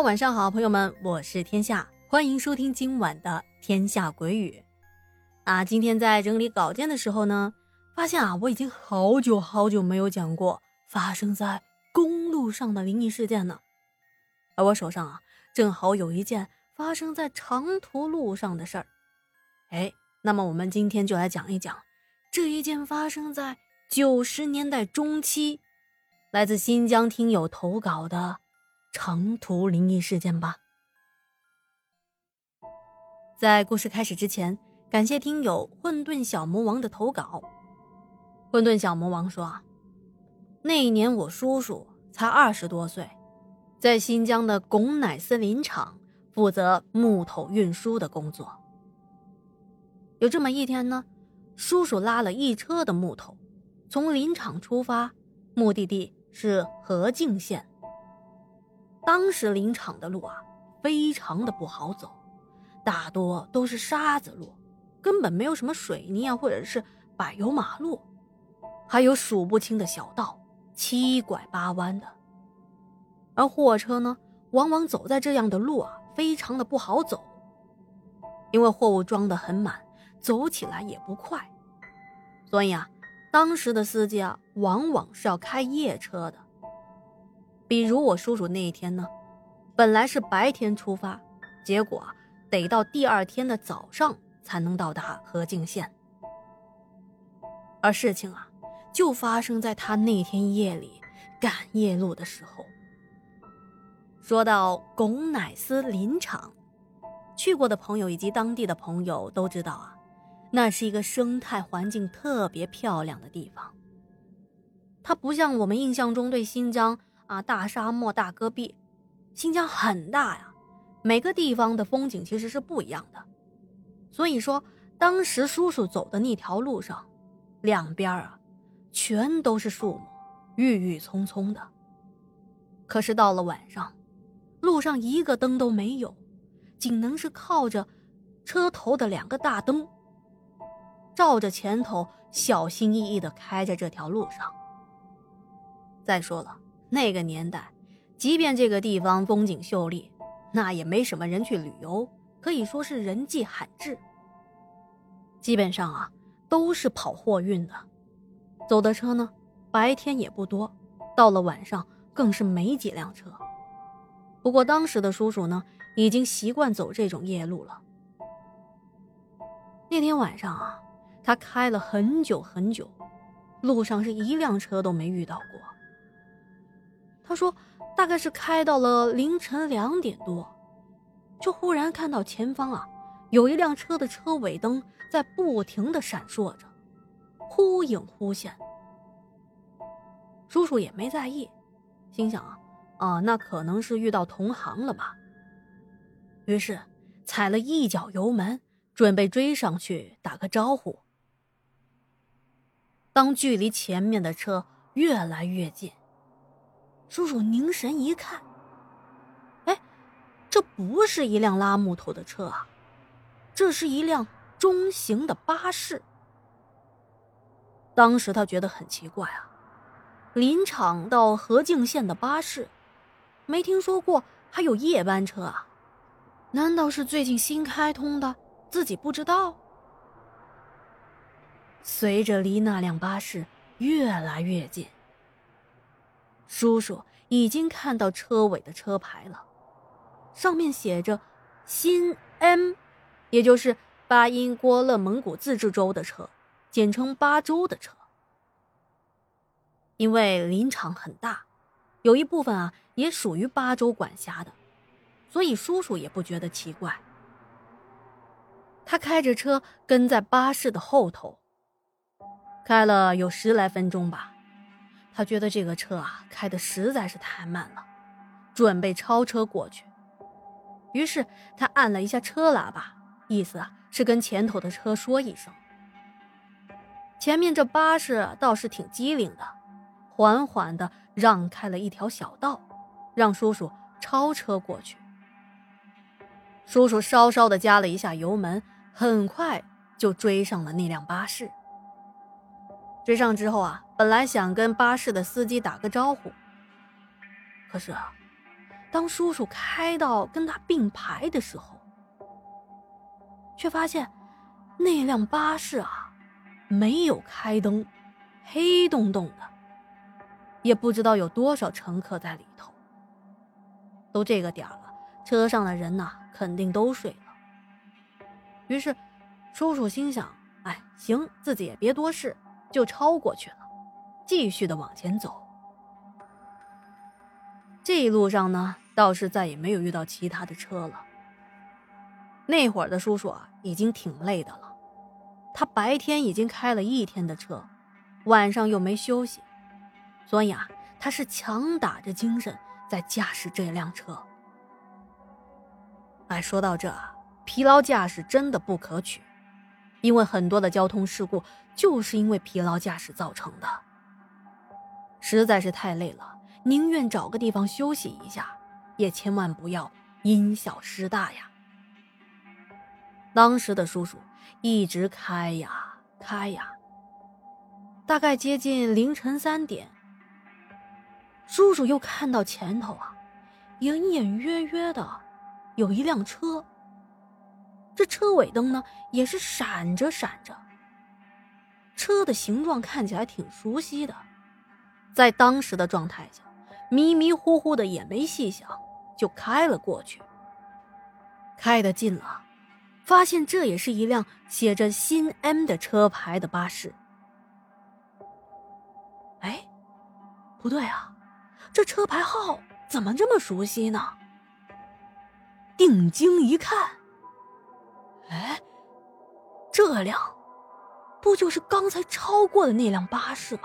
喽，晚上好，朋友们，我是天下，欢迎收听今晚的天下鬼语。今天在整理稿件的时候呢，发现我已经好久没有讲过发生在公路上的灵异事件呢。而我手上正好有一件发生在长途路上的事儿。那么我们今天就来讲一讲这一件发生在90年代中期，来自新疆听友投稿的长途灵异事件吧。在故事开始之前，感谢听友混沌小魔王的投稿。混沌小魔王说，那一年我叔叔才20多岁，在新疆的拱乃森林场负责木头运输的工作。有这么一天呢，叔叔拉了一车的木头从林场出发，目的地是和静县。当时林场的路非常的不好走，大多都是沙子路，根本没有什么水泥或者是柏油马路，还有数不清的小道，7拐8弯的。而货车呢，往往走在这样的路非常的不好走，因为货物装得很满，走起来也不快，所以当时的司机往往是要开夜车的。比如我叔叔那一天呢，本来是白天出发，结果得到第二天的早上才能到达和静县。而事情就发生在他那天夜里赶夜路的时候。说到拱乃森林场，去过的朋友以及当地的朋友都知道那是一个生态环境特别漂亮的地方。它不像我们印象中对新疆大沙漠大戈壁，新疆很大呀，每个地方的风景其实是不一样的。所以说当时叔叔走的那条路上，两边全都是树木，郁郁葱葱的。可是到了晚上，路上一个灯都没有，仅能是靠着车头的两个大灯，照着前头小心翼翼地开在这条路上。再说了，那个年代即便这个地方风景秀丽，那也没什么人去旅游，可以说是人迹罕至，基本上都是跑货运的。走的车呢，白天也不多，到了晚上更是没几辆车。不过当时的叔叔呢，已经习惯走这种夜路了。那天晚上他开了很久，路上是一辆车都没遇到过。他说大概是开到了凌晨2点多，就忽然看到前方有一辆车的车尾灯在不停地闪烁着，忽隐忽现。叔叔也没在意，心想那可能是遇到同行了吧。于是踩了一脚油门，准备追上去打个招呼。当距离前面的车越来越近，叔叔凝神一看，这不是一辆拉木头的车这是一辆中型的巴士。当时他觉得很奇怪林场到和静县的巴士，没听说过还有夜班车难道是最近新开通的，自己不知道？随着离那辆巴士越来越近，叔叔已经看到车尾的车牌了，上面写着新 M， 也就是巴音郭勒蒙古自治州的车，简称巴州的车。因为林场很大，有一部分也属于巴州管辖的，所以叔叔也不觉得奇怪。他开着车跟在巴士的后头，开了有10来分钟吧。他觉得这个车开得实在是太慢了，准备超车过去。于是他按了一下车喇叭，意思是跟前头的车说一声。前面这巴士倒是挺机灵的，缓缓地让开了一条小道，让叔叔超车过去。叔叔稍稍地加了一下油门，很快就追上了那辆巴士。追上之后本来想跟巴士的司机打个招呼，可是当叔叔开到跟他并排的时候，却发现那辆巴士啊没有开灯，黑洞洞的，也不知道有多少乘客在里头。都这个点了，车上的人呢，肯定都睡了。于是叔叔心想，哎，行，自己也别多事，就超过去了，继续的往前走。这一路上呢，倒是再也没有遇到其他的车了。那会儿的叔叔啊，已经挺累的了，他白天已经开了一天的车，晚上又没休息，所以啊，他是强打着精神在驾驶这辆车。哎，说到这，疲劳驾驶真的不可取，因为很多的交通事故就是因为疲劳驾驶造成的。实在是太累了，宁愿找个地方休息一下，也千万不要因小失大呀。当时的叔叔一直开呀开呀，大概接近凌晨3点，叔叔又看到前头啊，隐隐约约的有一辆车，这车尾灯呢也是闪着闪着，车的形状看起来挺熟悉的，在当时的状态下，迷迷糊糊的也没细想，就开了过去。开得近了，发现这也是一辆写着新 M 的车牌的巴士。哎，不对啊，这车牌号怎么这么熟悉呢？定睛一看，哎，这辆不就是刚才超过的那辆巴士吗？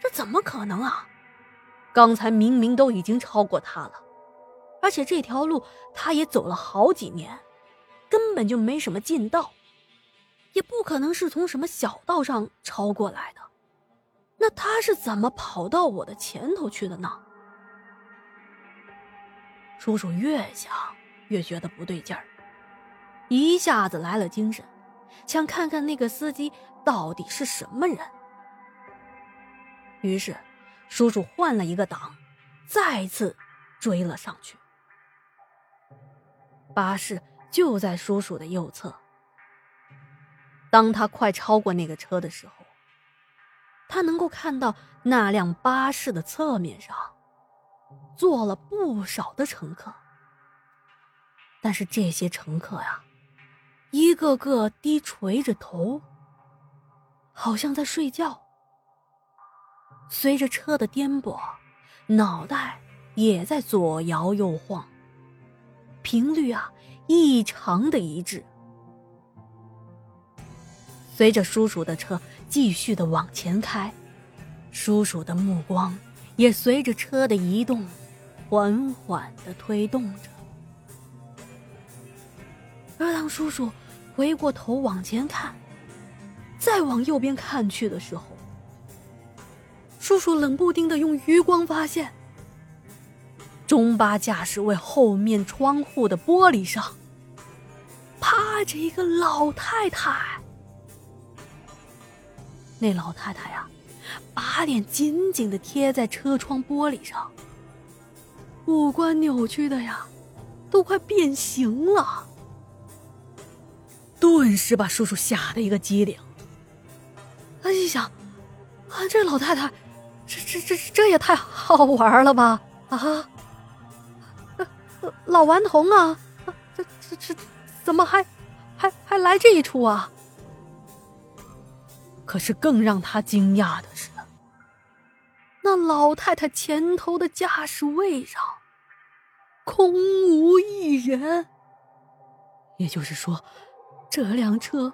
这怎么可能啊，刚才明明都已经超过他了，而且这条路他也走了好几年，根本就没什么近道，也不可能是从什么小道上超过来的，那他是怎么跑到我的前头去的呢？叔叔越想越觉得不对劲儿，一下子来了精神，想看看那个司机到底是什么人。于是叔叔换了一个档，再次追了上去。巴士就在叔叔的右侧，当他快超过那个车的时候，他能够看到那辆巴士的侧面上坐了不少的乘客，但是这些乘客呀，一个个低垂着头，好像在睡觉。随着车的颠簸，脑袋也在左摇右晃，频率啊异常的一致。随着叔叔的车继续的往前开，叔叔的目光也随着车的移动缓缓的推动着。而当叔叔回过头往前看，再往右边看去的时候，叔叔冷不丁的用余光发现，中巴驾驶位后面窗户的玻璃上趴着一个老太太。那老太太呀，把脸紧紧的贴在车窗玻璃上，五官扭曲的呀，都快变形了。顿时把叔叔吓得一个激灵。他一想，啊，这老太太。这也太好玩了吧！啊，老顽童啊，这怎么还来这一出啊？可是更让他惊讶的是，那老太太前头的驾驶位上空无一人，也就是说，这辆车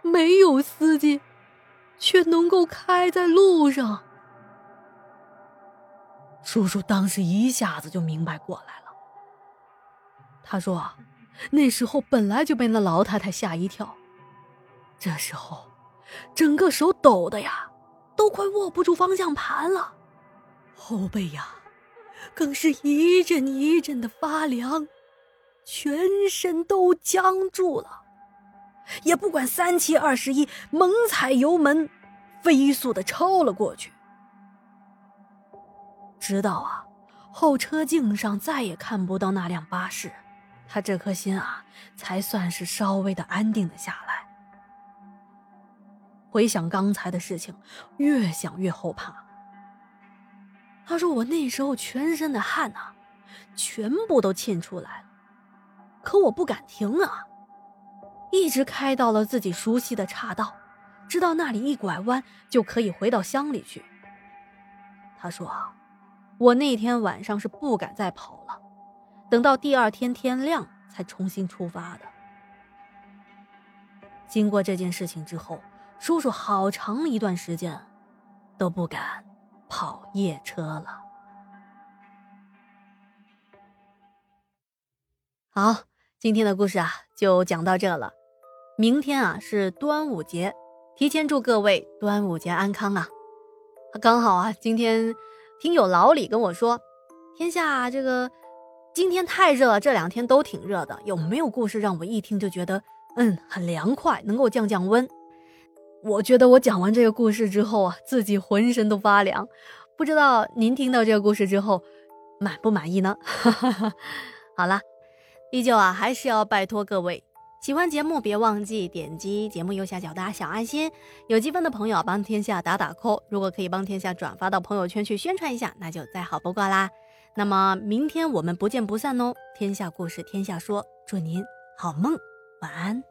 没有司机，却能够开在路上。叔叔当时一下子就明白过来了，他说啊，那时候本来就被那老太太吓一跳，这时候整个手抖的呀，都快握不住方向盘了，后背呀更是一阵一阵的发凉，全身都僵住了，也不管3七21，猛踩油门，飞速的超了过去。直到啊，后车镜上再也看不到那辆巴士，他这颗心啊，才算是稍微的安定了下来。回想刚才的事情，越想越后怕。他说我那时候全身的汗啊，全部都沁出来了，可我不敢停啊，一直开到了自己熟悉的岔道，直到那里一拐弯就可以回到乡里去。他说啊，我那天晚上是不敢再跑了，等到第二天天亮才重新出发的。经过这件事情之后，叔叔好长一段时间都不敢跑夜车了。好，今天的故事啊就讲到这了。明天啊是端午节，提前祝各位端午节安康啊。刚好啊，今天听友老李跟我说，天下这个今天太热了，这两天都挺热的，有没有故事让我一听就觉得很凉快，能够降降温。我觉得我讲完这个故事之后啊，自己浑身都发凉，不知道您听到这个故事之后满不满意呢？好了，依旧啊还是要拜托各位，喜欢节目别忘记点击节目右下角的小爱心，有积分的朋友帮天下打打 call， 如果可以帮天下转发到朋友圈去宣传一下，那就再好不过啦。那么明天我们不见不散哦，天下故事天下说，祝您好梦，晚安。